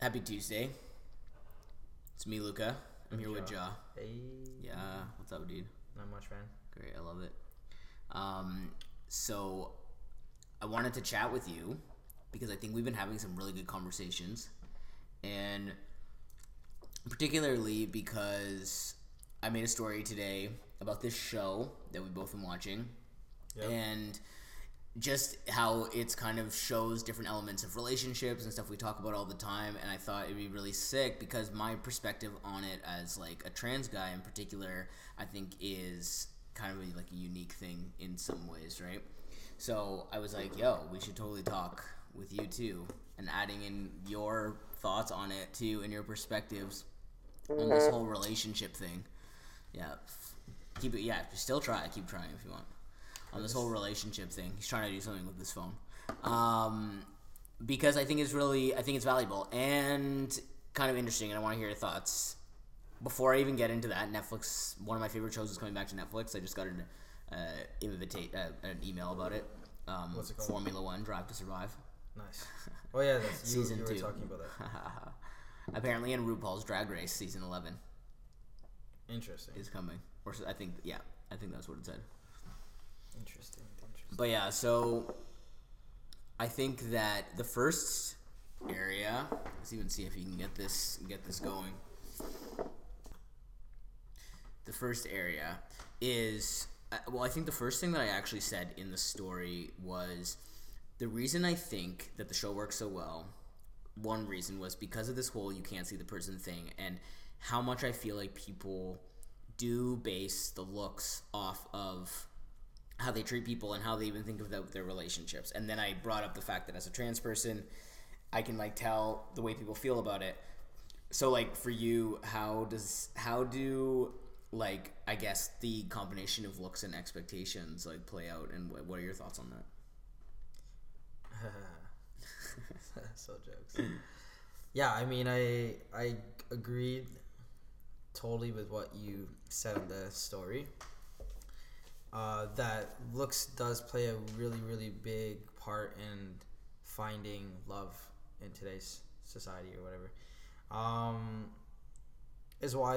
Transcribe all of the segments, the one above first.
Happy Tuesday. It's me, Luca. I'm here with Ja. Hey. Yeah, what's up, dude? Not much, man. Great, I love it. So I wanted to chat with you because I think we've been having some really good conversations, and particularly because I made a story today about this show that we've both been watching, and just how it's kind of shows different elements of relationships and stuff we talk about all the time. And I thought it'd be really sick because my perspective on it as like a trans guy in particular, I think is kind of like a unique thing in some ways, right? So I was like, yo, we should totally talk with you too, and adding in your thoughts on it too and your perspectives on this whole relationship thing. Yeah, keep it. Yeah, still try. Keep trying if you want. On this whole relationship thing, he's trying to do something with his phone, because I think it's really, I think it's valuable and kind of interesting, and I want to hear your thoughts. Before I even get into that, Netflix, one of my favorite shows is coming back to Netflix. I just got an email about it. What's it called? Formula One: Drive to Survive. Nice. Oh yeah, that's season 2. You were talking about that. Apparently, in RuPaul's Drag Race, season 11. Interesting. Is coming, or I think that's what it said. Interesting. But yeah, so I think that the first area, let's even see if you can get this going. The first area is, well, I think the first thing that I actually said in the story was the reason I think that the show works so well. One reason was because of this whole you can't see the person thing, and how much I feel like people do base the looks off of how they treat people and how they even think about their relationships. And then I brought up the fact that as a trans person, I can like tell the way people feel about it. So like for you, how do like, I guess the combination of looks and expectations like play out, and what are your thoughts on that? So jokes. Yeah, I mean, I agreed totally with what you said in the story. That looks does play a really, really big part in finding love in today's society or whatever. Is why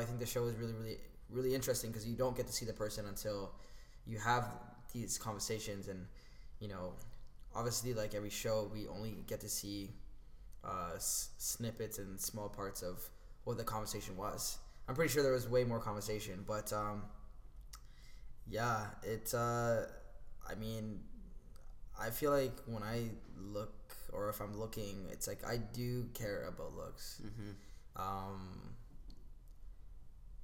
I think the show is really, really, really interesting, because you don't get to see the person until you have these conversations. And, you know, obviously, like every show, we only get to see snippets and small parts of what the conversation was. I'm pretty sure there was way more conversation, but yeah, it's, I mean, I feel like when I look, or if I'm looking, it's like I do care about looks. Mm-hmm.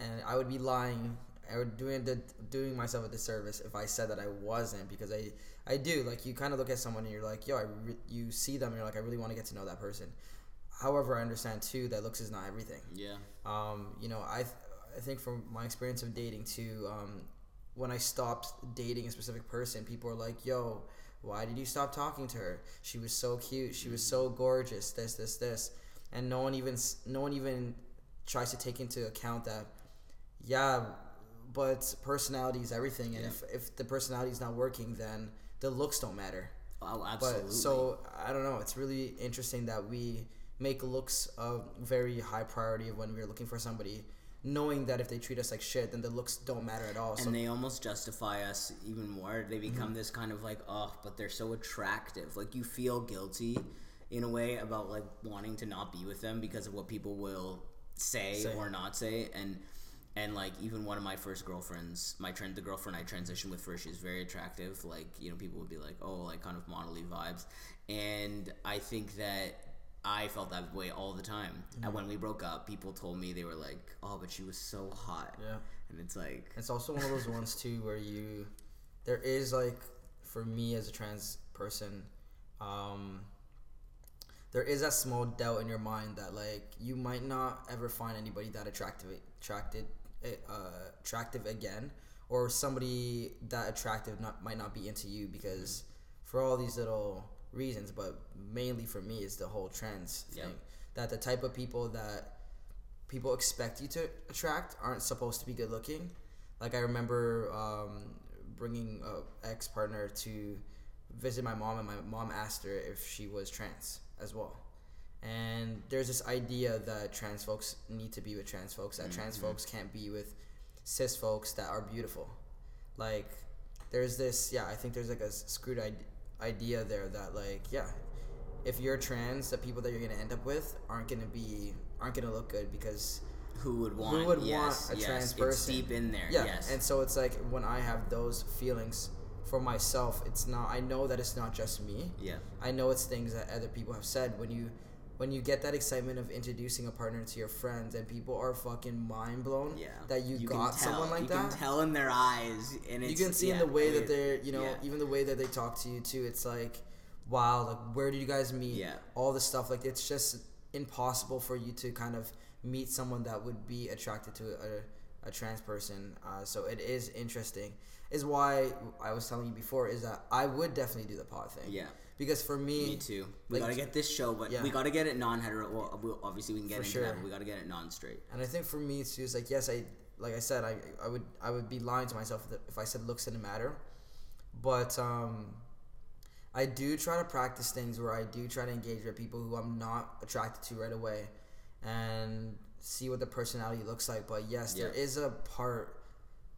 And I would be lying, I would doing myself a disservice if I said that I wasn't, because I do. Like, you kind of look at someone and you're like, yo, you see them and you're like, I really want to get to know that person. However, I understand, too, that looks is not everything. Yeah. You know, I think from my experience of dating, too, when I stopped dating a specific person, people were like, yo, why did you stop talking to her? She was so cute. She was so gorgeous. This. And no one even tries to take into account that, yeah, but personality is everything. And if the personality is not working, then the looks don't matter. Oh, absolutely. But, so, I don't know. It's really interesting that we make looks a very high priority when we're looking for somebody, knowing that if they treat us like shit, then the looks don't matter at all. And so they almost justify us even more. They become this kind of like, oh, but they're so attractive. Like, you feel guilty in a way about like wanting to not be with them because of what people will say. Or not say. And like, even one of my first girlfriends, the girlfriend I transitioned with first, she's very attractive. Like, you know, people would be like, oh, like kind of model-y vibes. And I think that I felt that way all the time. Mm-hmm. And when we broke up, people told me, they were like, oh, but she was so hot. Yeah. And it's like, it's also one of those ones too where there is like, for me as a trans person, there is that small doubt in your mind that like you might not ever find anybody that attractive again, or somebody that attractive might not be into you because for all these little reasons, but mainly for me is the whole trans thing. Yep. That the type of people that people expect you to attract aren't supposed to be good looking. Like, I remember bringing a ex-partner to visit my mom, and my mom asked her if she was trans as well, And there's this idea that trans folks need to be with trans folks, that trans folks can't be with cis folks that are beautiful. Like, there's this, I think there's like a screwed idea there that, like, if you're trans, the people that you're gonna end up with aren't gonna look good, because who would want a trans person? It's deep in there. And so it's like, when I have those feelings for myself, it's not, I know that it's not just me. Yeah. I know it's things that other people have said. When you get that excitement of introducing a partner to your friends, and people are fucking mind blown that you got someone like that. You can tell in their eyes, and it's, you can see in the way that they're, even the way that they talk to you too. It's like, wow, like, where did you guys meet? Yeah. All this stuff. Like, it's just impossible for you to kind of meet someone that would be attracted to a trans person. So it is interesting. Is why I was telling you before is that I would definitely do the pod thing. Yeah. Because for me... Me too. We gotta get this show, but we gotta get it non-hetero. Well, obviously we can get into that, but we gotta get it non-straight. And I think for me too, it's like, yes, I would be lying to myself if I said looks didn't matter. But I do try to practice things where I do try to engage with people who I'm not attracted to right away, and see what the personality looks like. But yes, there is a part...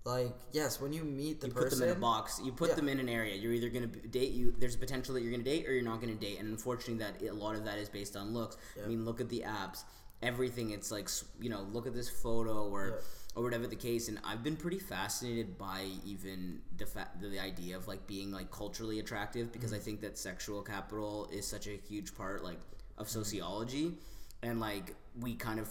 Like, yes, when you meet the person... You put them in a box. You put them in an area. You're either going to date... There's a potential that you're going to date or you're not going to date. And unfortunately, a lot of that is based on looks. Yeah. I mean, look at the apps. Everything, it's like, look at this photo or whatever the case. And I've been pretty fascinated by even the idea of, like, being, like, culturally attractive, because I think that sexual capital is such a huge part, like, of sociology. And, like, we kind of...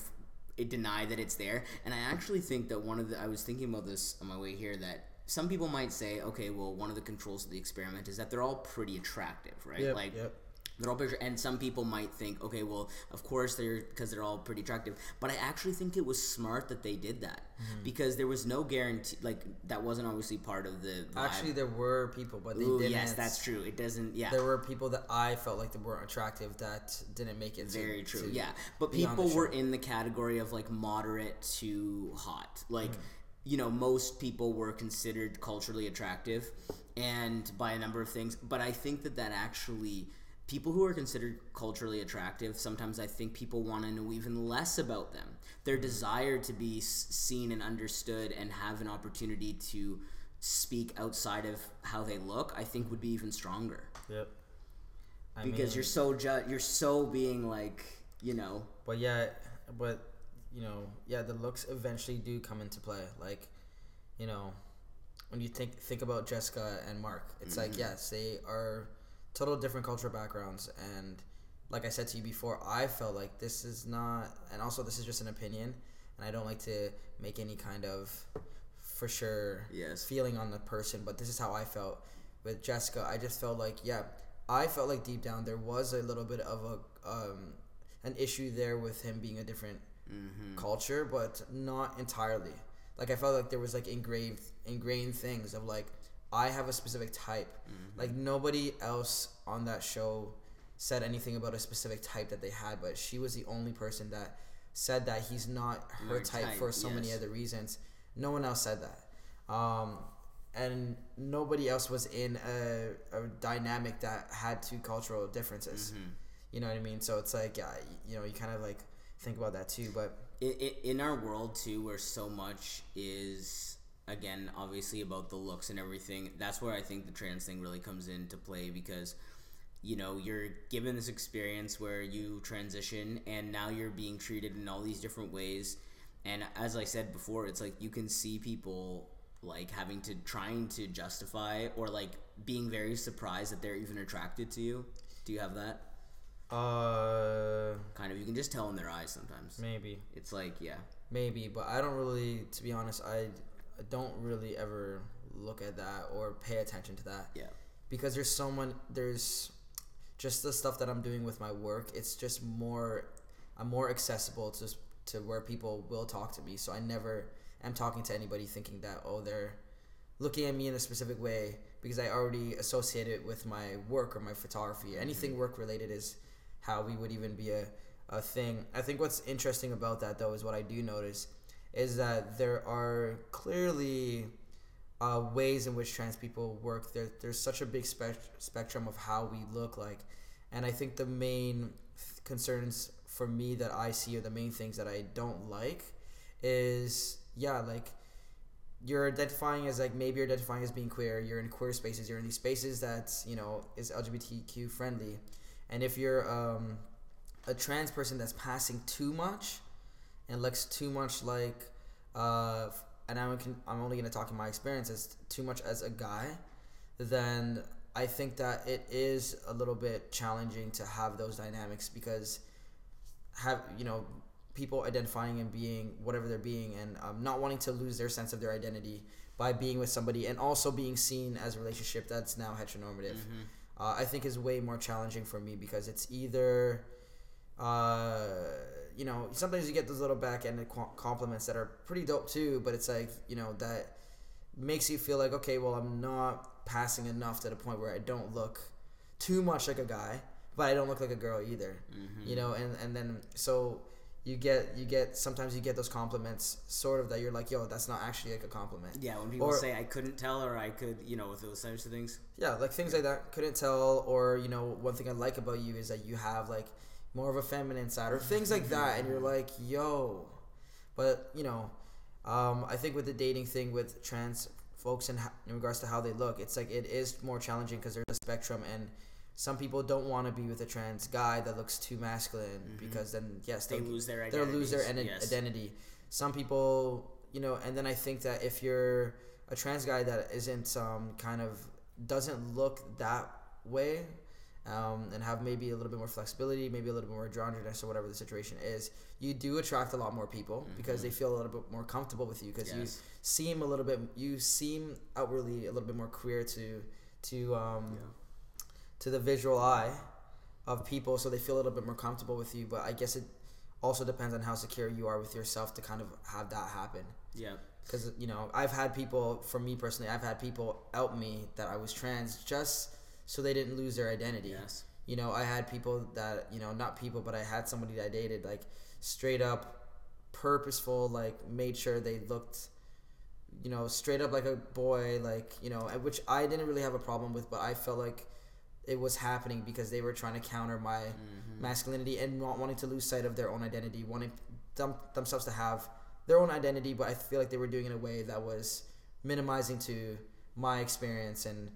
It deny that it's there. And I actually think that I was thinking about this on my way here, that some people might say, okay, well, one of the controls of the experiment is that they're all pretty attractive, right? They're all pretty, and some people might think, okay, well, of course because they're all pretty attractive. But I actually think it was smart that they did that, because there was no guarantee, like, that wasn't obviously part of the vibe. Actually, there were people, but they didn't. Yes, that's true. It doesn't. Yeah, there were people that I felt like they weren't attractive that didn't make it. Very true. But people were in the category of, like, moderate to hot, like. You know, most people were considered culturally attractive, and by a number of things. But I think that actually, people who are considered culturally attractive, sometimes I think people want to know even less about them. Their desire to be seen and understood and have an opportunity to speak outside of how they look, I think would be even stronger. Yep. Because you're so you're so being like, the looks eventually do come into play. Like, when you think about Jessica and Mark, it's like, yes, they are total different cultural backgrounds, and like I said to you before, I felt like this is not, and also this is just an opinion, and I don't like to make any kind of for sure feeling on the person, but this is how I felt with Jessica. I just felt like, I felt like deep down there was a little bit of a an issue there with him being a different culture, but not entirely. Like, I felt like there was like ingrained things of like, I have a specific type. Like, nobody else on that show said anything about a specific type that they had, but she was the only person that said that he's not her type for so many other reasons. No one else said that. And nobody else was in a dynamic that had two cultural differences. You know what I mean? So it's like, you kind of like think about that too. But in our world too, where so much is... Again, obviously about the looks and everything, that's where I think the trans thing really comes into play, because you're given this experience where you transition, and now you're being treated in all these different ways. And as I said before, it's like you can see people like trying to justify, or like being very surprised that they're even attracted to you. Do you have that? Kind of. You can just tell in their eyes sometimes. Maybe. It's like, maybe, but I don't really, to be honest, I don't really ever look at that or pay attention to that. Yeah. Because there's just the stuff that I'm doing with my work. It's just I'm more accessible to where people will talk to me. So I never am talking to anybody thinking that, oh, they're looking at me in a specific way, because I already associate it with my work or my photography. Anything work related is how we would even be a thing. I think what's interesting about that though is what I do notice is that there are clearly ways in which trans people work. There's such a big spectrum of how we look like. And I think the main concerns for me that I see, or the main things that I don't like, is, yeah, like, you're identifying as, like, maybe you're identifying as being queer, you're in queer spaces, you're in these spaces that, you know, is LGBTQ friendly. And if you're a trans person that's passing too much and looks too much like, and I'm only going to talk in my experience, as too much as a guy, then I think that it is a little bit challenging to have those dynamics, because people identifying and being whatever they're being, and not wanting to lose their sense of their identity by being with somebody, and also being seen as a relationship that's now heteronormative, I think is way more challenging for me, because it's either, sometimes you get those little back-ended compliments that are pretty dope too, but it's like, that makes you feel like, okay, well, I'm not passing enough to the point where I don't look too much like a guy, but I don't look like a girl either, and then so you get sometimes you get those compliments sort of that you're like, yo, that's not actually like a compliment. Yeah, when people say I couldn't tell, or I could, with those types of things. Yeah, like things like that, couldn't tell, or one thing I like about you is that you have like more of a feminine side, or things like that, and you're like, yo, but I think with the dating thing with trans folks in regards to how they look, it's like it is more challenging because there's a spectrum, and some people don't want to be with a trans guy that looks too masculine, because then yes, they lose their identity. They'll lose their identity. Some people, and then I think that if you're a trans guy that isn't kind of doesn't look that way, and have maybe a little bit more flexibility, maybe a little bit more androgynous, or whatever the situation is, you do attract a lot more people, because they feel a little bit more comfortable with you, because you seem outwardly a little bit more queer to to the visual eye of people, so they feel a little bit more comfortable with you. But I guess it also depends on how secure you are with yourself to kind of have that happen. Yeah. Because, I've had people out me that I was trans just so they didn't lose their identity. Yes. I had people that, I had somebody that I dated, like, straight up purposeful, like, made sure they looked, straight up like a boy, like, which I didn't really have a problem with, but I felt like it was happening because they were trying to counter my masculinity and not wanting to lose sight of their own identity, wanting themselves to have their own identity, but I feel like they were doing it in a way that was minimizing to my experience and,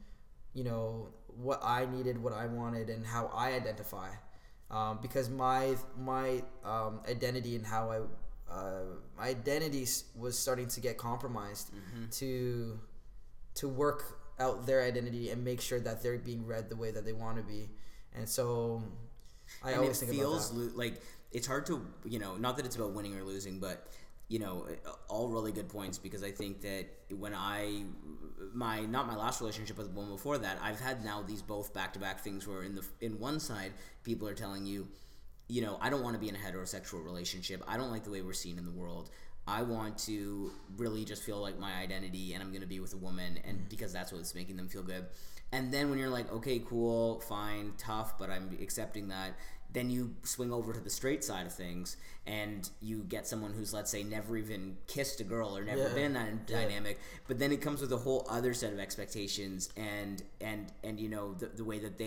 what I needed, what I wanted, and how I identify. Because my identity and how I my identity was starting to get compromised to work out their identity and make sure that they're being read the way that they want to be. And so I always think about that. It feels like it's hard to, not that it's about winning or losing, but, all really good points, because I think that when not my last relationship, but the one before that, I've had now these both back-to-back things where in one side, people are telling you, I don't want to be in a heterosexual relationship. I don't like the way we're seen in the world. I want to really just feel like my identity, and I'm going to be with a woman, and because that's what's making them feel good. And then when you're like, okay, cool, fine, tough, but I'm accepting that, then you swing over to the straight side of things, and you get someone who's, let's say, never even kissed a girl or never been in that dynamic, but then it comes with a whole other set of expectations, and the way that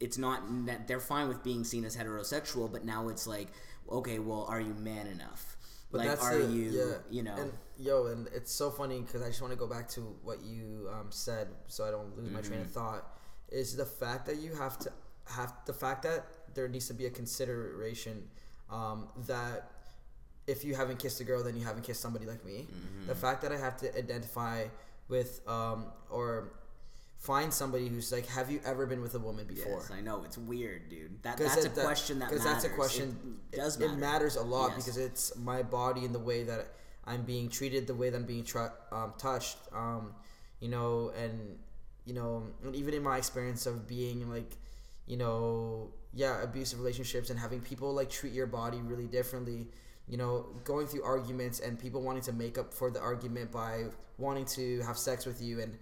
it's not that they're fine with being seen as heterosexual, but now it's like, okay, well, are you man enough? But like, are you, and it's so funny because I just want to go back to what you said, so I don't lose my train of thought. Is the fact that you have to there needs to be a consideration that if you haven't kissed a girl, then you haven't kissed somebody like me. The fact that I have to identify with or find somebody who's like, have you ever been with a woman before? Yes, I know. It's weird, dude. That's a question that matters. Because that's a question. It matters a lot, because it's my body and the way that I'm being treated, the way that I'm being touched, and even in my experience of being like, abusive relationships and having people like treat your body really differently, going through arguments and people wanting to make up for the argument by wanting to have sex with you, and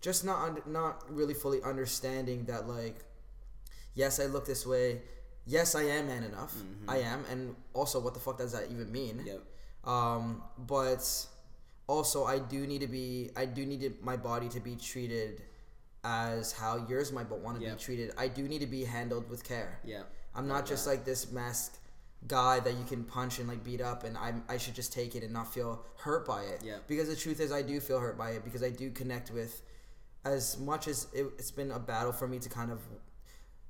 just not really fully understanding that, like, yes, I look this way. Yes, I am man enough. I am. And also, what the fuck does that even mean? Yep. But also, I do need my body to be treated as how yours might but want to be treated. I do need to be handled with care. Yeah, I'm not just like this masked guy that you can punch and like beat up, and I should just take it and not feel hurt by it. Yeah, because the truth is I do feel hurt by it, because I do connect with, as much as it's been a battle for me to kind of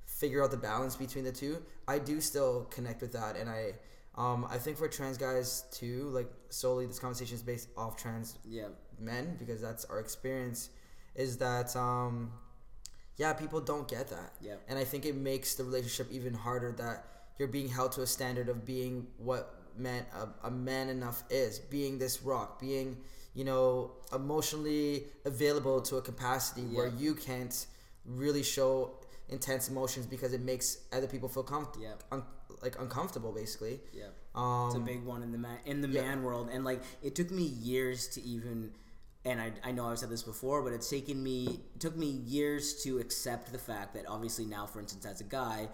figure out the balance between the two, I do still connect with that. And I think for trans guys too, like solely this conversation is based off trans men, because that's our experience, is that people don't get that. Yeah. And I think it makes the relationship even harder, that you're being held to a standard of being what man, a man enough is, being this rock, being, you know, emotionally available to a capacity where you can't really show intense emotions because it makes other people feel uncomfortable, basically. Yeah, it's a big one in the man world, and like it took me years to even, and I know I've said this before, but it took me years to accept the fact that obviously now, for instance, as a guy,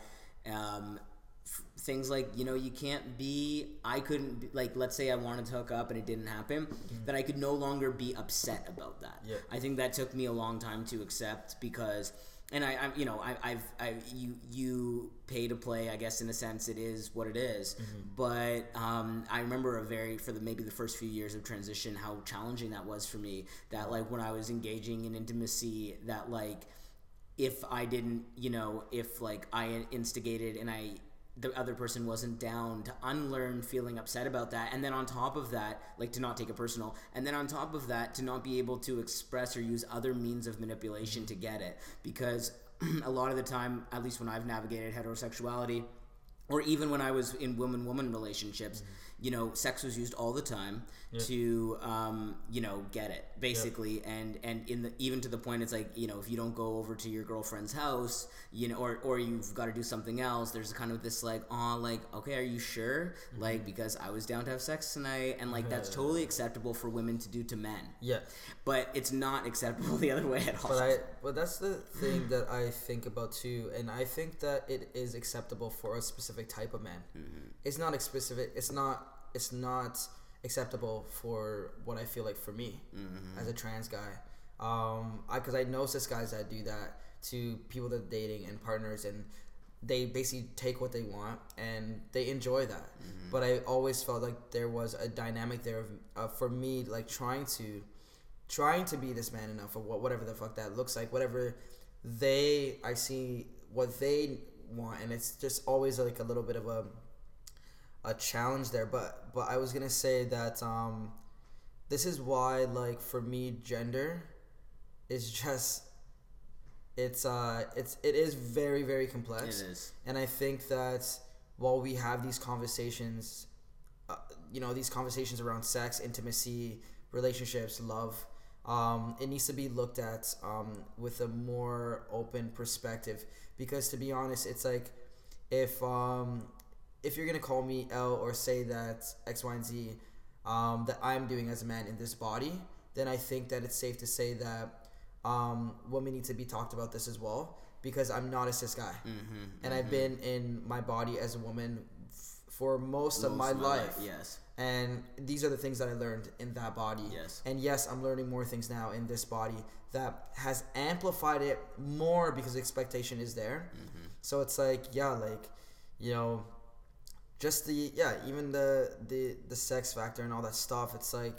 things like, you know, you can't be, I couldn't be, like, let's say I wanted to hook up and it didn't happen, mm-hmm. that I could no longer be upset about that. Yeah. I think that took me a long time to accept, because. And you pay to play, I guess, in a sense. It is what it is. Mm-hmm. But I remember the first few years of transition, how challenging that was for me. That like when I was engaging in intimacy, that like if I didn't, you know, if like I instigated and the other person wasn't down, to unlearn feeling upset about that, and then on top of that, like to not take it personal, and then on top of that, to not be able to express or use other means of manipulation to get it, because a lot of the time, at least when I've navigated heterosexuality, or even when I was in woman-woman relationships, mm-hmm. you know, sex was used all the time to, you know, get it, basically. Yep. And even to the point it's like, you know, if you don't go over to your girlfriend's house, you know, or you've got to do something else, there's kind of this like, oh, like, okay, are you sure? Mm-hmm. Like, because I was down to have sex tonight. And like, that's totally acceptable for women to do to men. Yeah. But it's not acceptable the other way at all. But that's the thing that I think about too. And I think that it is acceptable for a specific type of man. Mm-hmm. It's not acceptable for what I feel like for me mm-hmm. as a trans guy. Because I know cis guys that do that to people that are dating and partners, and they basically take what they want and they enjoy that. Mm-hmm. But I always felt like there was a dynamic there of, for me, like trying to be this man enough, or whatever the fuck that looks like, whatever I see what they want, and it's just always like a little bit of a challenge there. But I was gonna say that this is why, like, for me, gender is just it is very, very complex. It is. And I think that while we have these conversations, you know, these conversations around sex, intimacy, relationships, love, it needs to be looked at with a more open perspective. Because to be honest, it's like if you're gonna call me L or say that X, Y, and Z that I'm doing as a man in this body, then I think that it's safe to say that women need to be talked about this as well, because I'm not a cis guy, mm-hmm, and mm-hmm. I've been in my body as a woman for most of my life. Yes. And these are the things that I learned in that body. Yes. And yes, I'm learning more things now in this body that has amplified it more because expectation is there. Mm-hmm. So it's like, yeah, like, you know, just even the sex factor and all that stuff. It's like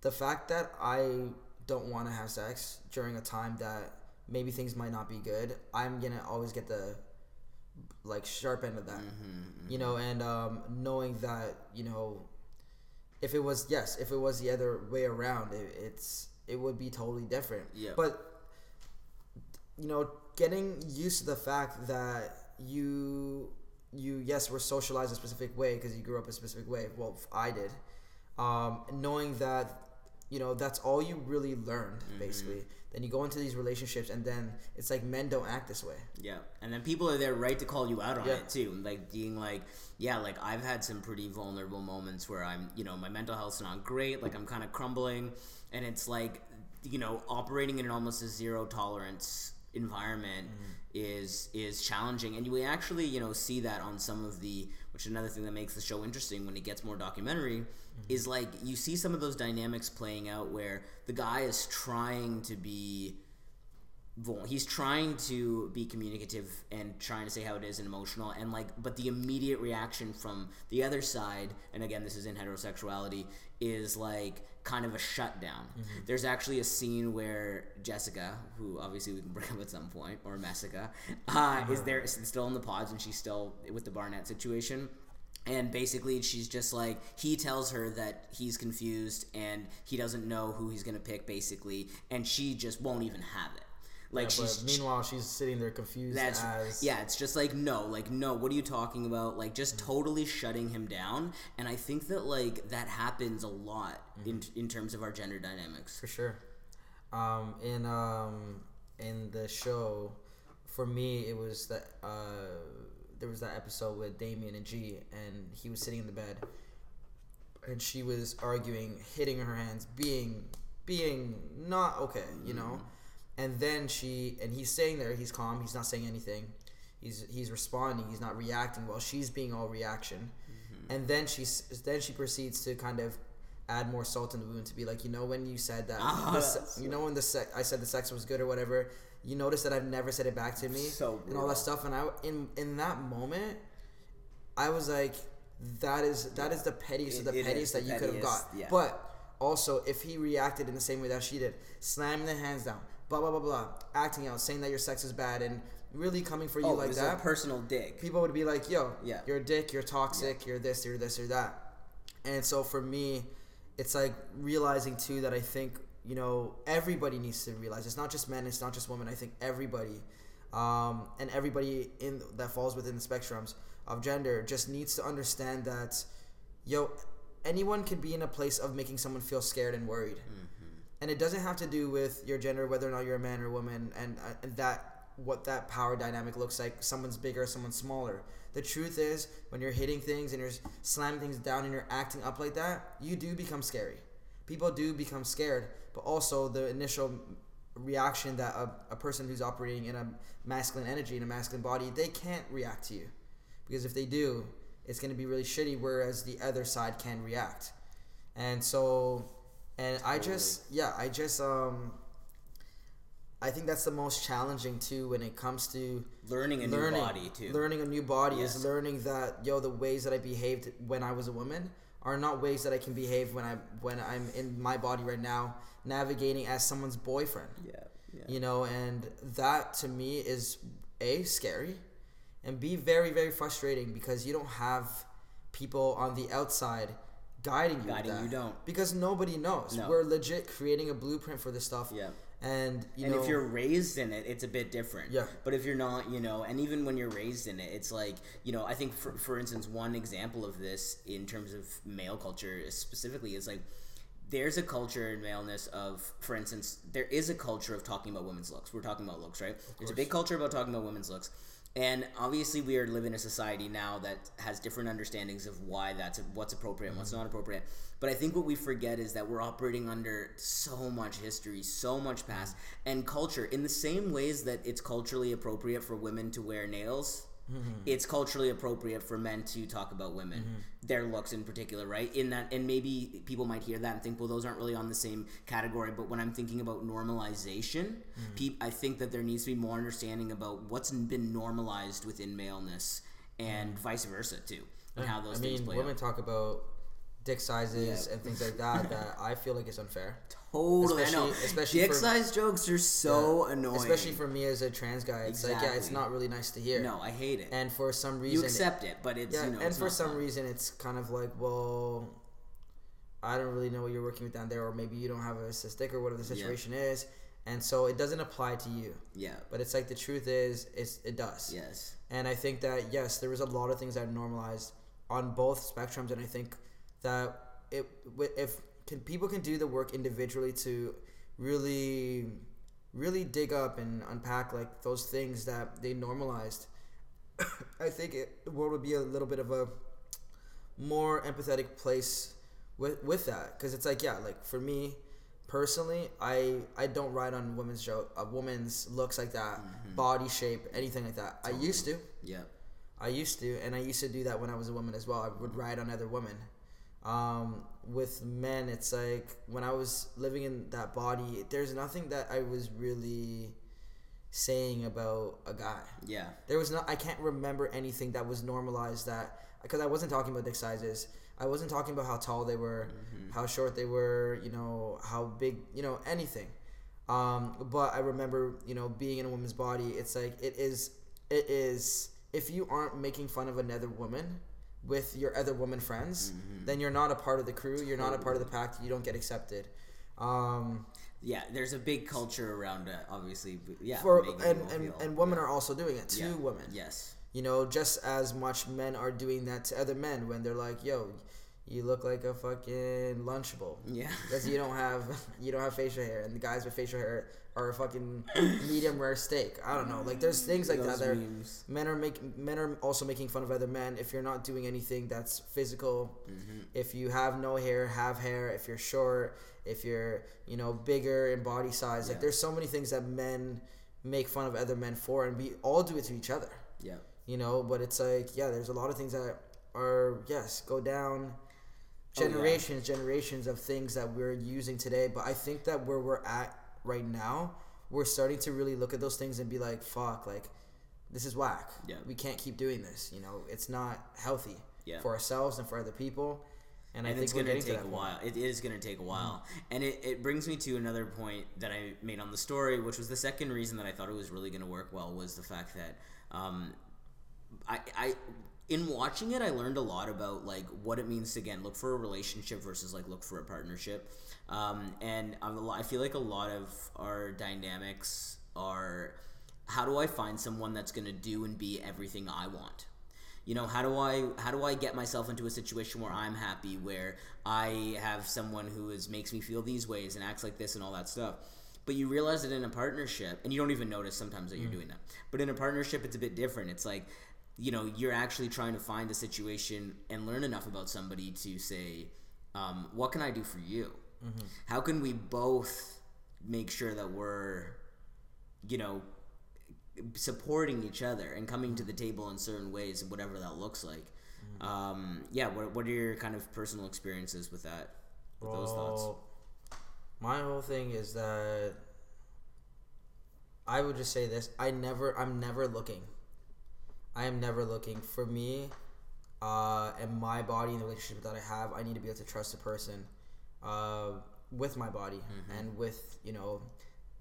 the fact that I don't want to have sex during a time that maybe things might not be good, I'm going to always get the like sharp end of that, mm-hmm, you know, and knowing that, you know, if it was the other way around, it would be totally different. Yeah. But, you know, getting used to the fact that you were socialized a specific way because you grew up a specific way. Well, I did. Knowing that, you know, that's all you really learned, mm-hmm. basically. Then you go into these relationships, and then it's like men don't act this way. Yeah, and then people are there right to call you out on it too, like being like, yeah, like I've had some pretty vulnerable moments where I'm, you know, my mental health's not great, like I'm kind of crumbling, and it's like, you know, operating in almost a zero tolerance environment mm-hmm. is challenging, and we actually, you know, see that on some of the, which is another thing that makes the show interesting when it gets more documentary, mm-hmm. is like you see some of those dynamics playing out where the guy is trying to be he's trying to be communicative and trying to say how it is and emotional, and like, but the immediate reaction from the other side, and again this is in heterosexuality, is like kind of a shutdown. Mm-hmm. There's actually a scene where Jessica, who obviously we can bring up at some point, or Messica, is there still in the pods, and she's still with the Barnett situation. And basically, she's just like, he tells her that he's confused and he doesn't know who he's going to pick, basically, and she just won't even have it. Like, yeah, but meanwhile, she's sitting there confused as... Yeah, it's just like, no, what are you talking about? Like, just mm-hmm. totally shutting him down. And I think that, like, that happens a lot mm-hmm. in terms of our gender dynamics. For sure. In the show, for me, it was that... there was that episode with Damien and G, and he was sitting in the bed, and she was arguing, hitting her hands, being not okay, you know. And then he's staying there. He's calm. He's not saying anything. He's responding. He's not reacting. Well, she's being all reaction, and then she proceeds to kind of add more salt in the wound, to be like, you know, when you said that, I said the sex was good or whatever. You notice that I've never said it back to me, so and all that stuff. And I, in that moment, I was like, that is the pettiest of the pettiest that you could have got. Yeah. But also, if he reacted in the same way that she did, slamming the hands down, blah blah blah blah, acting out, saying that your sex is bad, and really coming for you like that, it was a personal dig. People would be like, yo, yeah. you're a dick, you're toxic, yeah. You're this, you're that. And so for me, it's like realizing too that I think, you know, everybody needs to realize it's not just men, it's not just women. I think everybody, and everybody that falls within the spectrums of gender, just needs to understand that, yo, anyone can be in a place of making someone feel scared and worried, and it doesn't have to do with your gender, whether or not you're a man or a woman, and that what that power dynamic looks like. Someone's bigger, someone's smaller. The truth is, when you're hitting things and you're slamming things down and you're acting up like that, you do become scary. People do become scared, but also the initial reaction that a person who's operating in a masculine energy, in a masculine body, they can't react to you. Because if they do, it's going to be really shitty, whereas the other side can react. And so, I think that's the most challenging too when it comes to learning a new body too. Learning a new body is learning that, yo, the ways that I behaved when I was a woman are not ways that I can behave when I'm in my body right now, navigating as someone's boyfriend. Yeah. You know, and that to me is A, scary, and B, very, very frustrating, because you don't have people on the outside guiding you. You don't, because nobody knows. No. We're legit creating a blueprint for this stuff. Yeah. And if you're raised in it, it's a bit different. Yeah. But if you're not, you know, and even when you're raised in it, it's like, you know, I think for instance, one example of this in terms of male culture specifically is like, there's a culture in maleness of, for instance, there is a culture of talking about women's looks. We're talking about looks, right? There's a big culture about talking about women's looks. And obviously we are living in a society now that has different understandings of why that's what's appropriate and what's not appropriate. But I think what we forget is that we're operating under so much history, so much past, and culture. In the same ways that it's culturally appropriate for women to wear nails, it's culturally appropriate for men to talk about women, their looks in particular, right? In that, and maybe people might hear that and think, well, those aren't really on the same category. But when I'm thinking about normalization, I think that there needs to be more understanding about what's been normalized within maleness, and vice versa too, and how those things play out. Women talk about dick sizes and things like that that I feel like is unfair. Totally, especially dick size jokes are so annoying. Especially for me as a trans guy, it's like, it's not really nice to hear. No, I hate it. And for some reason, you accept it, but it's and it's for some reason, it's kind of like, well, I don't really know what you're working with down there, or maybe you don't have a cystic or whatever the situation is, and so it doesn't apply to you. Yeah. But it's like the truth is, it does. Yes. And I think that there was a lot of things that I've normalized on both spectrums, and I think that people can do the work individually to really, really dig up and unpack like those things that they normalized, I think the world would be a little bit of a more empathetic place with that. Because it's like, like for me personally, I don't ride on women's looks like that, body shape, anything like that. Totally. I used to, and I used to do that when I was a woman as well. I would ride on other women. With men, it's like when I was living in that body, there's nothing that I was really saying about a guy. Yeah. There was no, I can't remember anything that was normalized that, because I wasn't talking about dick sizes. I wasn't talking about how tall they were, mm-hmm. how short they were, you know, how big, you know, anything. But I remember, you know, being in a woman's body, it's like, it is, if you aren't making fun of another woman with your other woman friends, mm-hmm. then you're not a part of the crew, you're not a part of the pack, you don't get accepted. Yeah, there's a big culture around it, obviously. Yeah, for, and women yeah. are also doing it to yeah. women. Yes. You know, just as much men are doing that to other men when they're like, yo, you look like a fucking Lunchable. Yeah. Because you don't have facial hair, and the guys with facial hair are a fucking medium rare steak. I don't know. Like, there's things like those that. Memes. Men are also making fun of other men if you're not doing anything that's physical. Mm-hmm. If you have no hair, have hair. If you're short, if you're, you know, bigger in body size. Yeah. Like, there's so many things that men make fun of other men for, and we all do it to each other. Yeah. You know, but it's like, yeah, there's a lot of things that are, yes, go down generations of things that we're using today. But I think that where we're at right now, we're starting to really look at those things and be like, fuck, like, this is whack. Yeah. We can't keep doing this. You know, it's not healthy yeah. for ourselves and for other people. And I think it's going to take a while. It is going to take a while. And it brings me to another point that I made on the story, which was the second reason that I thought it was really going to work well, was the fact that I in watching it, I learned a lot about, like, what it means to, again, look for a relationship versus, like, look for a partnership. I feel like a lot of our dynamics are, how do I find someone that's going to do and be everything I want? You know, how do I get myself into a situation where I'm happy, where I have someone who makes me feel these ways and acts like this and all that stuff. But you realize that in a partnership, and you don't even notice sometimes that you're doing that, but in a partnership, it's a bit different. It's like, you know, you're actually trying to find a situation and learn enough about somebody to say, what can I do for you? Mm-hmm. How can we both make sure that we're, you know, supporting each other and coming to the table in certain ways, whatever that looks like. Mm-hmm. What are your kind of personal experiences with that, those thoughts? My whole thing is that I would just say this. I am never looking. For me and my body and the relationship that I have, I need to be able to trust a person with my body mm-hmm. and with, you know,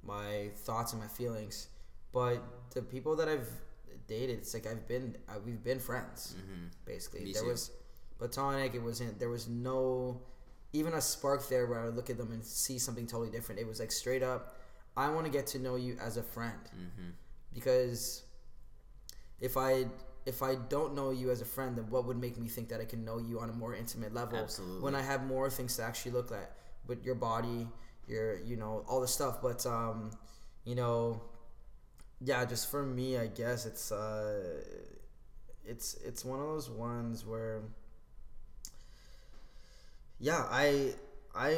my thoughts and my feelings. But the people that I've dated, it's like we've been friends, mm-hmm. basically. Me there too. Was platonic. There was no even a spark there where I would look at them and see something totally different. It was like straight up, I want to get to know you as a friend, mm-hmm. because if I don't know you as a friend, then what would make me think that I can know you on a more intimate level? Absolutely. When I have more things to actually look at with your body, your, you know, all this stuff. But you know. Yeah, just for me, I guess it's one of those ones where, yeah, I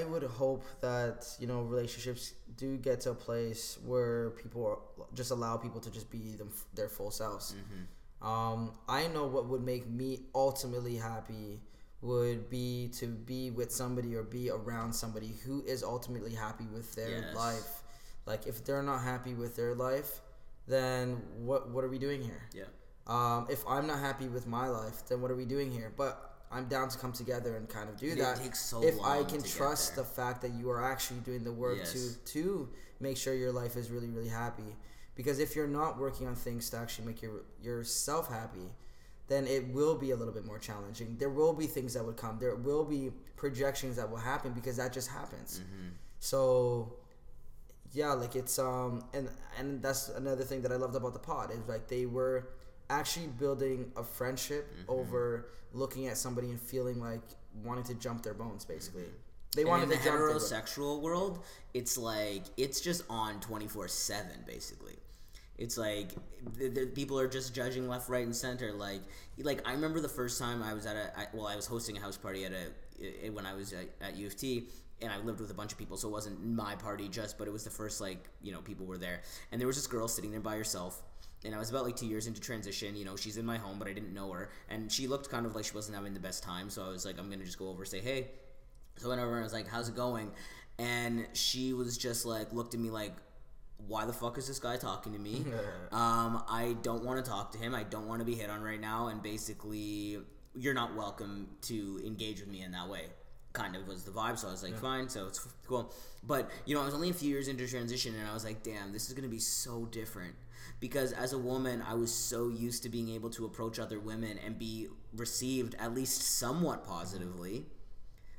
would hope that, you know, relationships do get to a place where just allow people to just be their full selves. Mm-hmm. I know what would make me ultimately happy would be to be with somebody or be around somebody who is ultimately happy with their yes. life. Like, if they're not happy with their life, then what are we doing here? Yeah. If I'm not happy with my life, then what are we doing here? But I'm down to come together and kind of do that. It takes so if long I can trust the fact that you are actually doing the work yes. to make sure your life is really, really happy. Because if you're not working on things to actually make yourself happy, then it will be a little bit more challenging. There will be things that would come. There will be projections that will happen because that just happens. Mm-hmm. So yeah, like it's and that's another thing that I loved about the pod is like they were actually building a friendship mm-hmm. over looking at somebody and feeling like wanting to jump their bones basically. Mm-hmm. They wanted to jump their bones. In the heterosexual world, it's like it's just on 24/7 basically. It's like the people are just judging left, right, and center. Like I remember the first time I was I was hosting a house party when I was at U of T. And I lived with a bunch of people, so it wasn't my party just, but it was the first, like, you know, people were there. And there was this girl sitting there by herself, and I was about, like, 2 years into transition. You know, she's in my home, but I didn't know her. And she looked kind of like she wasn't having the best time, so I was like, I'm going to just go over and say, hey. So whenever I was like, how's it going? And she was just like, looked at me like, why the fuck is this guy talking to me? I don't want to talk to him. I don't want to be hit on right now. And basically, you're not welcome to engage with me in that way. Kind of was the vibe. So I was like, fine. So it's cool. But, you know, I was only a few years into transition and I was like, damn, this is going to be so different. Because as a woman, I was so used to being able to approach other women and be received at least somewhat positively.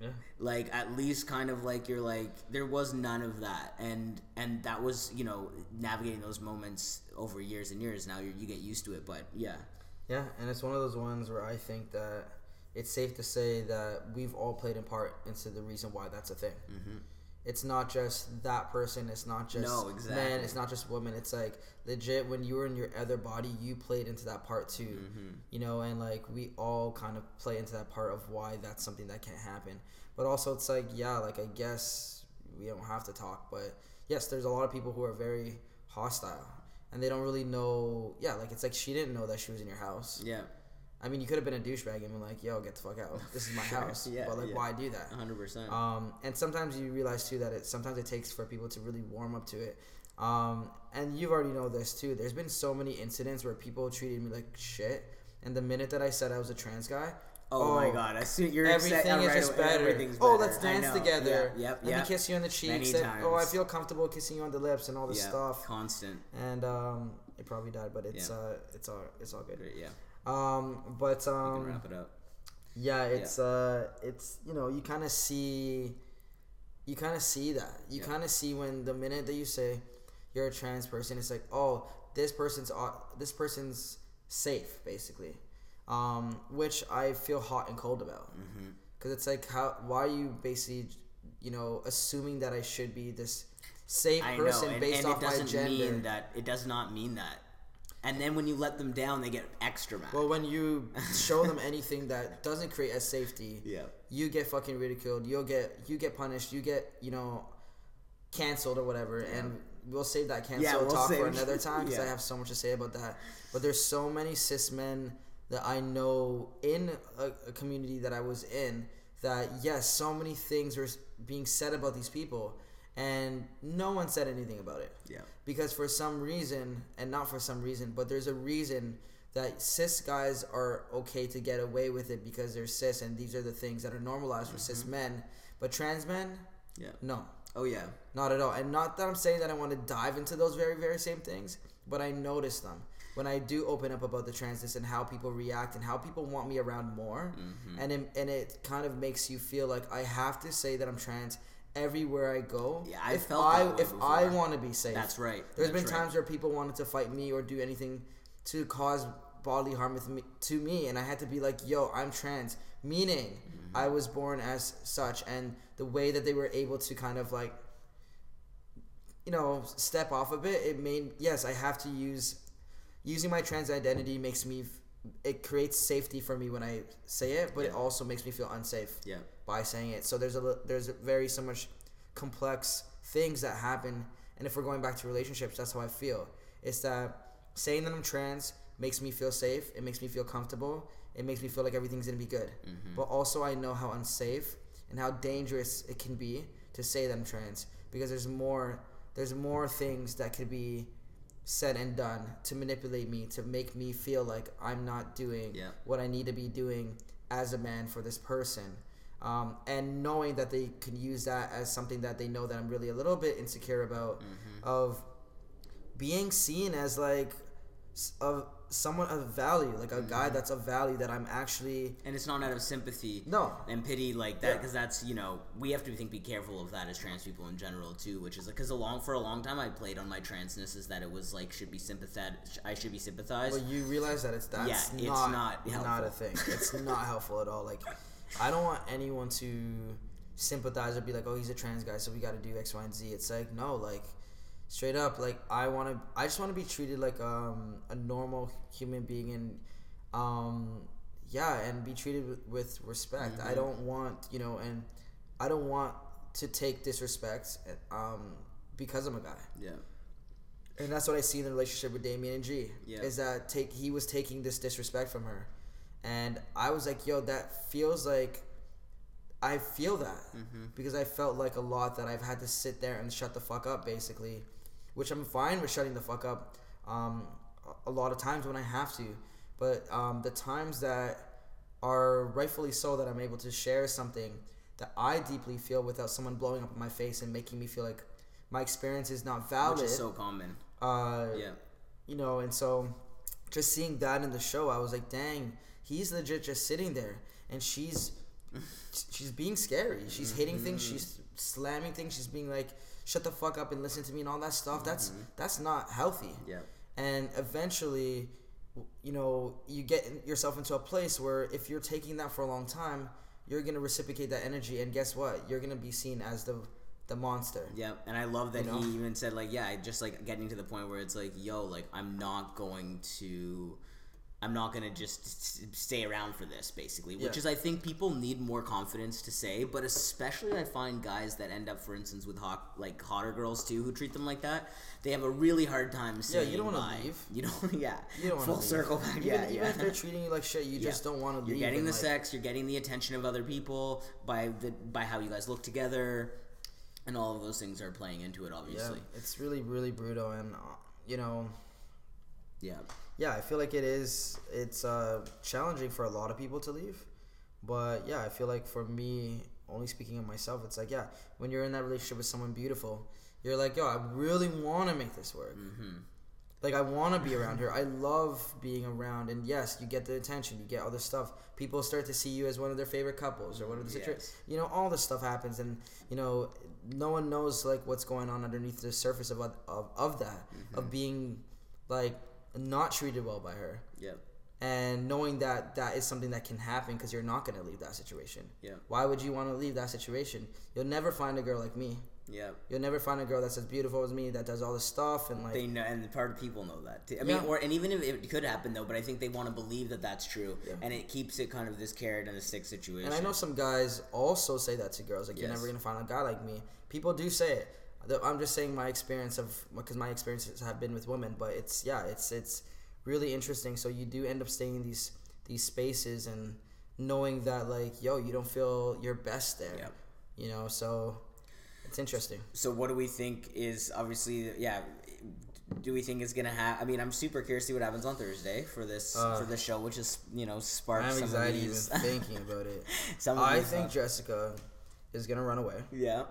Yeah. Like, at least kind of like you're like, there was none of that. And that was, you know, navigating those moments over years and years. Now you get used to it, but yeah. Yeah, and it's one of those ones where I think that it's safe to say that we've all played in part into the reason why that's a thing. Mm-hmm. It's not just that person. It's not just men. It's not just women. It's like legit when you were in your other body, you played into that part too, you know, and like we all kind of play into that part of why that's something that can't happen. But also it's like, yeah, like I guess we don't have to talk, but yes, there's a lot of people who are very hostile and they don't really know. Yeah. Like it's like, she didn't know that she was in your house. Yeah. I mean, you could have been a douchebag and been like, yo, get the fuck out. This is my house. But, like, why do that? 100%. And sometimes you realize, too, that it takes for people to really warm up to it. And you've already know this, too. There's been so many incidents where people treated me like shit. And the minute that I said I was a trans guy, oh my God, I see you're everything's better. Oh, let's dance together. Let me kiss you on the cheeks. Oh, I feel comfortable kissing you on the lips and all this stuff. Constant. And it probably died, but it's all good. Great, yeah. But you can wrap it up. Yeah, it's you know, you kind of see that. You kind of see when the minute that you say you're a trans person, it's like, oh, this person's safe, basically. Which I feel hot and cold about, because it's like, why are you basically, you know, assuming that I should be this safe person based off my gender? It does not mean that. And then when you let them down, they get extra mad. Well, when you show them anything that doesn't create a safety, you get fucking ridiculed. You get punished. You get, you know, canceled or whatever. Yeah. And we'll save that talk for another time because I have so much to say about that. But there's so many cis men that I know in a community that I was in that, yes, so many things were being said about these people. And no one said anything about it. Yeah. Because for some reason, and not for some reason, but there's a reason that cis guys are okay to get away with it because they're cis and these are the things that are normalized for cis men. But trans men, no. Oh, yeah. Not at all. And not that I'm saying that I want to dive into those very, very same things, but I notice them. When I do open up about the transness and how people react and how people want me around more, and it kind of makes you feel like I have to say that I'm trans everywhere I go, I want to be safe. That's right. There's been times where people wanted to fight me or do anything to cause bodily harm to me, and I had to be like, "Yo, I'm trans," meaning I was born as such. And the way that they were able to kind of like, you know, step off a bit, it made I have to using my trans identity makes me. It creates safety for me when I say it, but it also makes me feel unsafe by saying it. So there's very so much complex things that happen. And if we're going back to relationships, that's how I feel. It's that saying that I'm trans makes me feel safe. It makes me feel comfortable. It makes me feel like everything's going to be good. But also I know how unsafe and how dangerous it can be to say that I'm trans because there's more things that could be said and done to manipulate me, to make me feel like I'm not doing what I need to be doing as a man for this person. And knowing that they can use that as something that they know that I'm really a little bit insecure about, of being seen as like someone of value, like a guy that's of value that I'm actually... And it's not out of sympathy and pity like that, because that's, you know, we have to be careful of that as trans people in general too, which is like, because for a long time I played on my transness is that it was like, I should be sympathized. Well, you realize that it's not a thing. It's not helpful at all. Like, I don't want anyone to sympathize or be like, oh, he's a trans guy, so we got to do X, Y, and Z. It's like, no, like... Straight up, like I just want to be treated like a normal human being, and and be treated with respect. I don't want I don't want to take disrespect because I'm a guy. Yeah, and that's what I see in the relationship with Damien and G. Yeah, is that he was taking this disrespect from her, and I was like, yo, that feels like. I feel that because I felt like a lot that I've had to sit there and shut the fuck up basically which I'm fine with shutting the fuck up a lot of times when I have to. But the times that are rightfully so that I'm able to share something that I deeply feel without someone blowing up in my face and making me feel like my experience is not valid. Which is so common. Yeah. You know, and so just seeing that in the show, I was like, dang, he's legit just sitting there. And she's being scary. She's hitting things. She's slamming things. She's being like, shut the fuck up and listen to me and all that stuff. That's not healthy. Yeah. And eventually, you know, you get yourself into a place where if you're taking that for a long time, you're going to reciprocate that energy. And guess what? You're going to be seen as the monster. Yeah. And I love that, you know? He even said, like, yeah, just like getting to the point where it's like, yo, like, I'm not going to just stay around for this, basically, which is, I think people need more confidence to say, but especially I find guys that end up, for instance, with hotter girls too, who treat them like that, they have a really hard time saying, you don't want to leave. You don't full circle back. Even if they're treating you like shit, you just don't want to leave. You're getting the sex, you're getting the attention of other people by how you guys look together, and all of those things are playing into it, obviously. Yeah, it's really, really brutal, and, you know... Yeah, I feel like it's challenging for a lot of people to leave. But yeah, I feel like for me, only speaking of myself, it's like, yeah, when you're in that relationship with someone beautiful, you're like, yo, I really want to make this work. Mm-hmm. Like, I want to be around her. I love being around. And yes, you get the attention, you get all this stuff. People start to see you as one of their favorite couples or one of the you know, all this stuff happens. And, you know, no one knows, like, what's going on underneath the surface of that, of being, like, not treated well by her. Yeah. And knowing that is something that can happen because you're not going to leave that situation. Yeah. Why would you want to leave that situation? You'll never find a girl like me. Yeah. You'll never find a girl that's as beautiful as me, that does all this stuff, and like they know, and part of people know that too. I mean, or and even if it could happen though, but I think they want to believe that that's true, and it keeps it kind of this carrot and a stick situation. And I know some guys also say that to girls, like, you're never going to find a guy like me. People do say it. I'm just saying my experience because my experiences have been with women, but it's really interesting. So you do end up staying in these spaces and knowing that, like, yo, you don't feel your best there, you know. So it's interesting. So what do we think is obviously, do we think it's gonna happen? I mean, I'm super curious to see what happens on Thursday for this show, which is, you know, sparks. I have anxiety even thinking about it. I think Jessica is gonna run away. Yeah.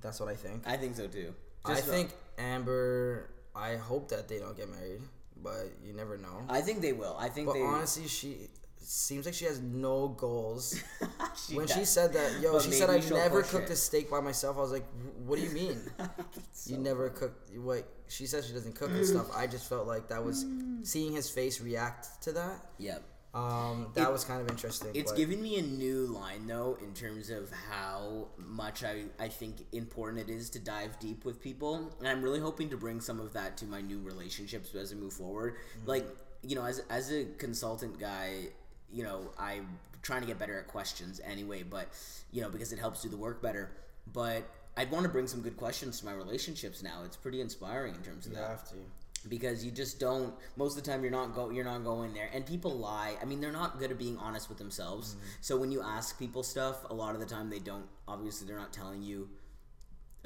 That's what I think. I think so too. I think Amber, I hope that they don't get married, but you never know. I think they will. But honestly, she seems like she has no goals. She said that, yo, she said, I never cooked a steak by myself. I was like, what do you mean? She says she doesn't cook and stuff. I just felt like that was seeing his face react to that. Yep. That was kind of interesting. It's given me a new line though, in terms of how much I think important it is to dive deep with people, and I'm really hoping to bring some of that to my new relationships as I move forward. Like, you know, as a consultant guy, you know, I'm trying to get better at questions anyway, but, you know, because it helps do the work better, but I'd want to bring some good questions to my relationships now. It's pretty inspiring in terms of that. You have to. Because you just don't. Most of the time, you're not going there, and people lie. I mean, they're not good at being honest with themselves. So when you ask people stuff, a lot of the time they don't. Obviously, they're not telling you.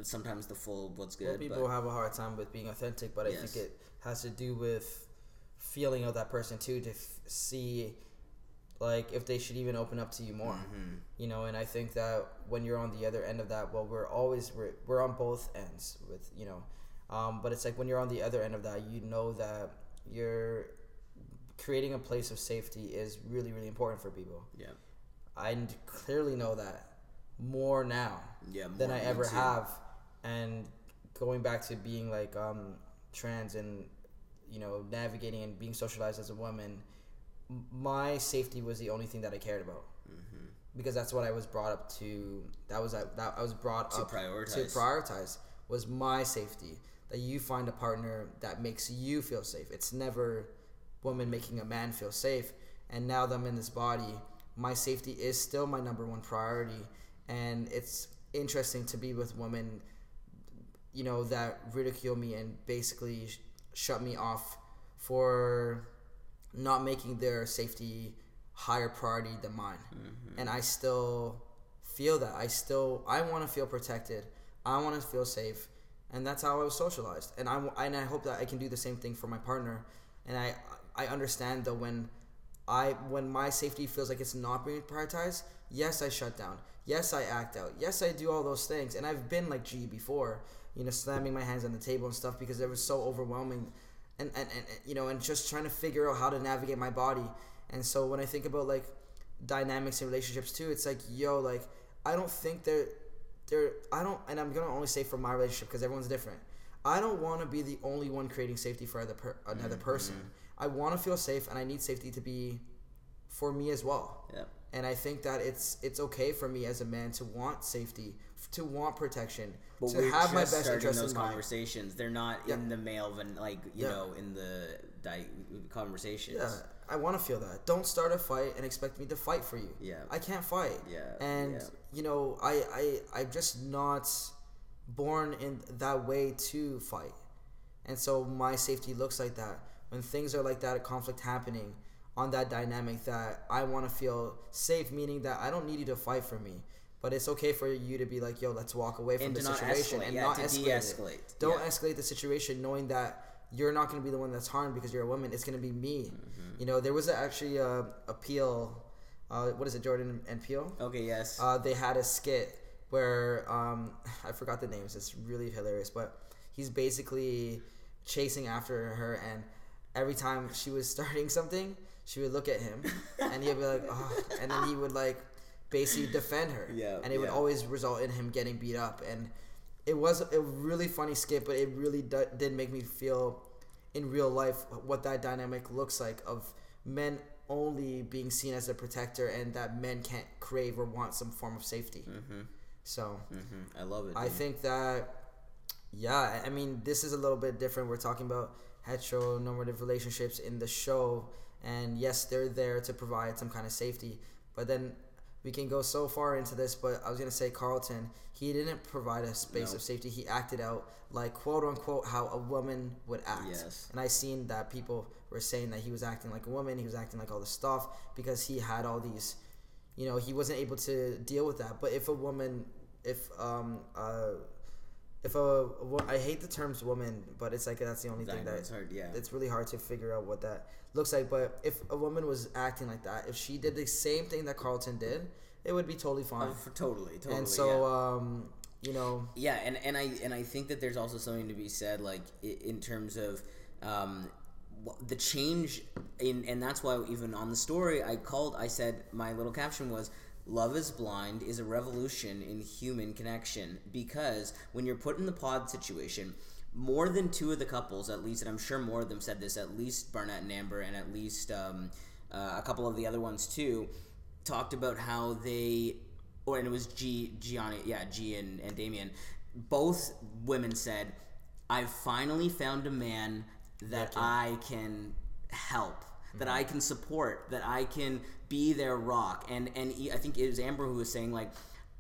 Sometimes the full what's good. Well, people have a hard time with being authentic, but I think it has to do with feeling of that person too, to see, like, if they should even open up to you more. You know, and I think that when you're on the other end of that, well, we're on both ends with, you know. But it's like when you're on the other end of that, you know that you're creating a place of safety is really, really important for people. Yeah, I clearly know that more now than I ever have. And going back to being like trans and, you know, navigating and being socialized as a woman, my safety was the only thing that I cared about. Because that's what I was brought up to. I was brought up to prioritize was my safety. That you find a partner that makes you feel safe. It's never woman making a man feel safe. And now that I'm in this body, my safety is still my number one priority. And it's interesting to be with women, you know, that ridicule me and basically shut me off for not making their safety higher priority than mine. And I still feel that. I want to feel protected. I want to feel safe. And that's how I was socialized. And I hope that I can do the same thing for my partner. And I understand that when my safety feels like it's not being prioritized, yes, I shut down. Yes, I act out. Yes, I do all those things. And I've been like G before, slamming my hands on the table and stuff because it was so overwhelming. And just trying to figure out how to navigate my body. And so when I think about like dynamics in relationships too, it's like, I don't think and I'm gonna only say for my relationship because everyone's different. I don't want to be the only one creating safety for another person. Mm-hmm. I want to feel safe, and I need safety to be for me as well. Yeah. And I think that it's okay for me as a man to want safety, to want protection, but to have my best interest in mind. Conversations, they're not in the male, in the conversations. Yeah, I want to feel that. Don't start a fight and expect me to fight for you. Yeah, I can't fight. Yeah, and I'm just not born in that way to fight, and so my safety looks like that. When things are like that, a conflict happening. On that dynamic that I want to feel safe, meaning that I don't need you to fight for me, but it's okay for you to be like, let's walk away from the situation and not escalate. Don't escalate the situation, knowing that you're not going to be the one that's harmed because you're a woman. It's going to be me. Mm-hmm. There was actually a Peel. What is it, Jordan and Peel? Okay, yes. They had a skit where I forgot the names. It's really hilarious, but he's basically chasing after her, and every time she was starting something, she would look at him, and he'd be like, oh, and then he would basically defend her, and it would always result in him getting beat up. And it was a really funny skit, but it really did make me feel in real life what that dynamic looks like of men only being seen as a protector, and that men can't crave or want some form of safety. Mm-hmm. So I love it. I think that this is a little bit different. We're talking about heteronormative relationships in the show. And yes, they're there to provide some kind of safety. But then we can go so far into this, but I was going to say Carlton, he didn't provide a space of safety. He acted out like, quote unquote, how a woman would act. Yes. And I seen that people were saying that he was acting like a woman, he was acting like all this stuff, because he had all these, he wasn't able to deal with that. But if a woman, I hate the terms woman, but it's like that's the only thing that it's hard, it's really hard to figure out what that looks like. But if a woman was acting like that, if she did the same thing that Carlton did, it would be totally fine. Totally. And so, I think that there's also something to be said, like in terms of the change in, and that's why even on the story I said my little caption was, Love is Blind is a revolution in human connection, because when you're put in the pod situation, more than two of the couples, at least, and I'm sure more of them said this, at least Barnett and Amber, and at least a couple of the other ones too, talked about how it was G and Damien, both women said, I finally found a man that I can help, that I can support, that I can be their rock. And I think it was Amber who was saying,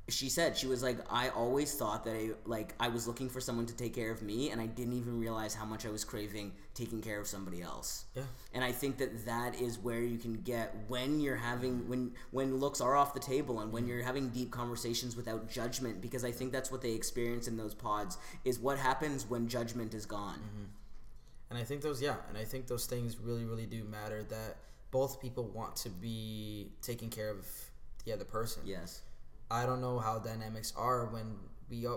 she was like, I always thought that I was looking for someone to take care of me, and I didn't even realize how much I was craving taking care of somebody else. Yeah. And I think that is where you can get, when you're having, when looks are off the table, and when you're having deep conversations without judgment, because I think that's what they experience in those pods, is what happens when judgment is gone. Mm-hmm. And I think those things really, really do matter, that both people want to be taking care of the other person. Yes. I don't know how dynamics are when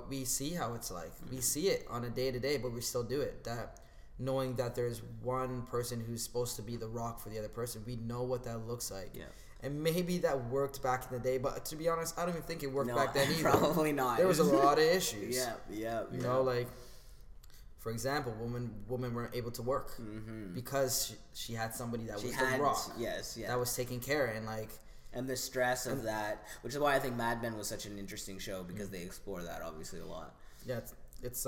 we see how it's like. Mm-hmm. We see it on a day-to-day, but we still do it. That knowing that there's one person who's supposed to be the rock for the other person, we know what that looks like. Yeah. And maybe that worked back in the day, but to be honest, I don't even think it worked back then either. Probably not. There was a lot of issues. For example, women weren't able to work because she had somebody that was the rock, that was taking care, and the stress of that, which is why I think Mad Men was such an interesting show, because they explore that obviously a lot. Yeah, it's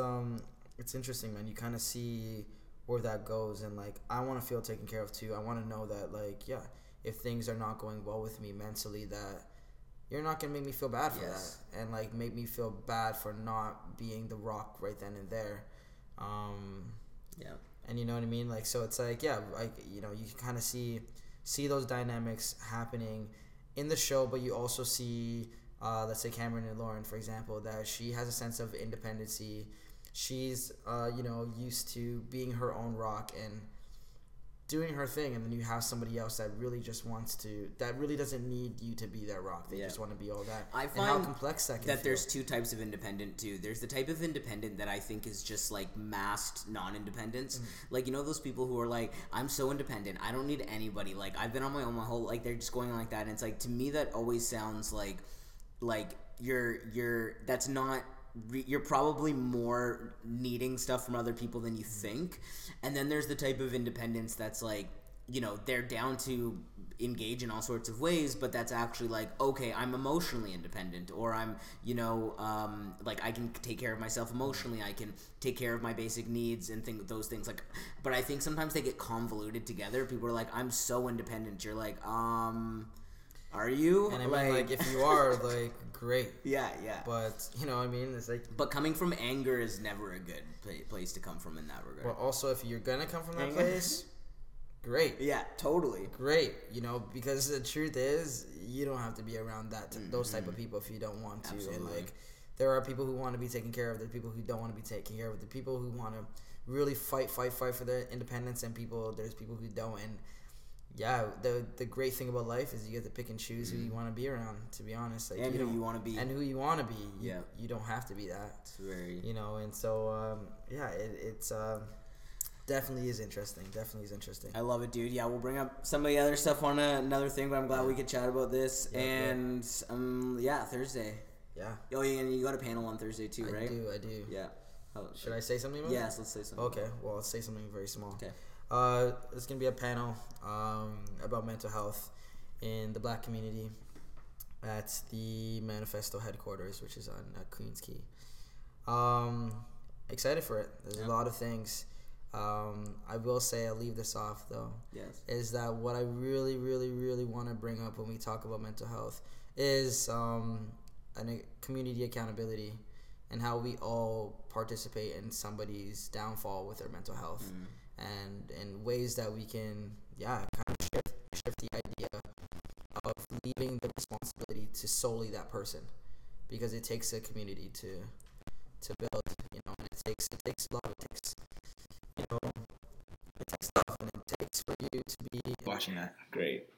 interesting, man. You kind of see where that goes, and I want to feel taken care of too. I want to know that if things are not going well with me mentally, that you're not gonna make me feel bad for that, and make me feel bad for not being the rock right then and there. And you know what I mean? So it's you can kind of see those dynamics happening in the show, but you also see, let's say Cameron and Lauren, for example, that she has a sense of independency. she's, you know, used to being her own rock and doing her thing, and then you have somebody else that really just wants to, that really doesn't need you to be that rock. They just want to be all that. I find and how complex that can that feel. There's two types of independent too. There's the type of independent that I think is just like masked non-independence. Mm-hmm. Like, you know, those people who are like, I'm so independent, I don't need anybody. Like, I've been on my own my whole, like, they're just going like that. And it's like, to me, that always sounds like you're that's not. You're probably more needing stuff from other people than you think. And then there's the type of independence that's like, you know, they're down to engage in all sorts of ways, but that's actually like, okay, I'm emotionally independent, or I'm, you know, like I can take care of myself emotionally, I can take care of my basic needs and those things. Like, but I think sometimes they get convoluted together. People are like, I'm so independent. You're like, are you? And I mean, like if you are, like, great. Yeah. But, you know, I mean, it's like... But coming from anger is never a good place to come from in that regard. Well, also, if you're going to come from that place, great. Yeah, totally. Great, you know, because the truth is, you don't have to be around that those type of people if you don't want to. Absolutely. And, like, there are people who want to be taken care of, there are people who don't want to be taken care of, there are people who want to really fight for their independence, and there's people who don't, and... Yeah, the great thing about life is you get to pick and choose who you want to be around, to be honest. Like, and who you want to be. And who you want to be. Yeah. You don't have to be that. It's very... You know, and so, it's... Definitely is interesting. I love it, dude. Yeah, we'll bring up some of the other stuff on another thing, but I'm glad we could chat about this. Yeah, and, Thursday. Yeah. Oh, and you got a panel on Thursday, too, right? I do. Yeah. Should I say something about that? Yes, let's say something. Okay, well, let's say something very small. Okay. It's going to be a panel about mental health in the Black community at the Manifesto headquarters, which is on Queens Quay. Excited for it. There's a lot of things. I will say, I'll leave this off, though. Yes. Is that what I really, really, really want to bring up when we talk about mental health is community accountability and how we all participate in somebody's downfall with their mental health. Mm. And in ways that we can, kind of shift the idea of leaving the responsibility to solely that person, because it takes a community to build, you know, and it takes love, it takes stuff, and it takes for you to be watching that. Great.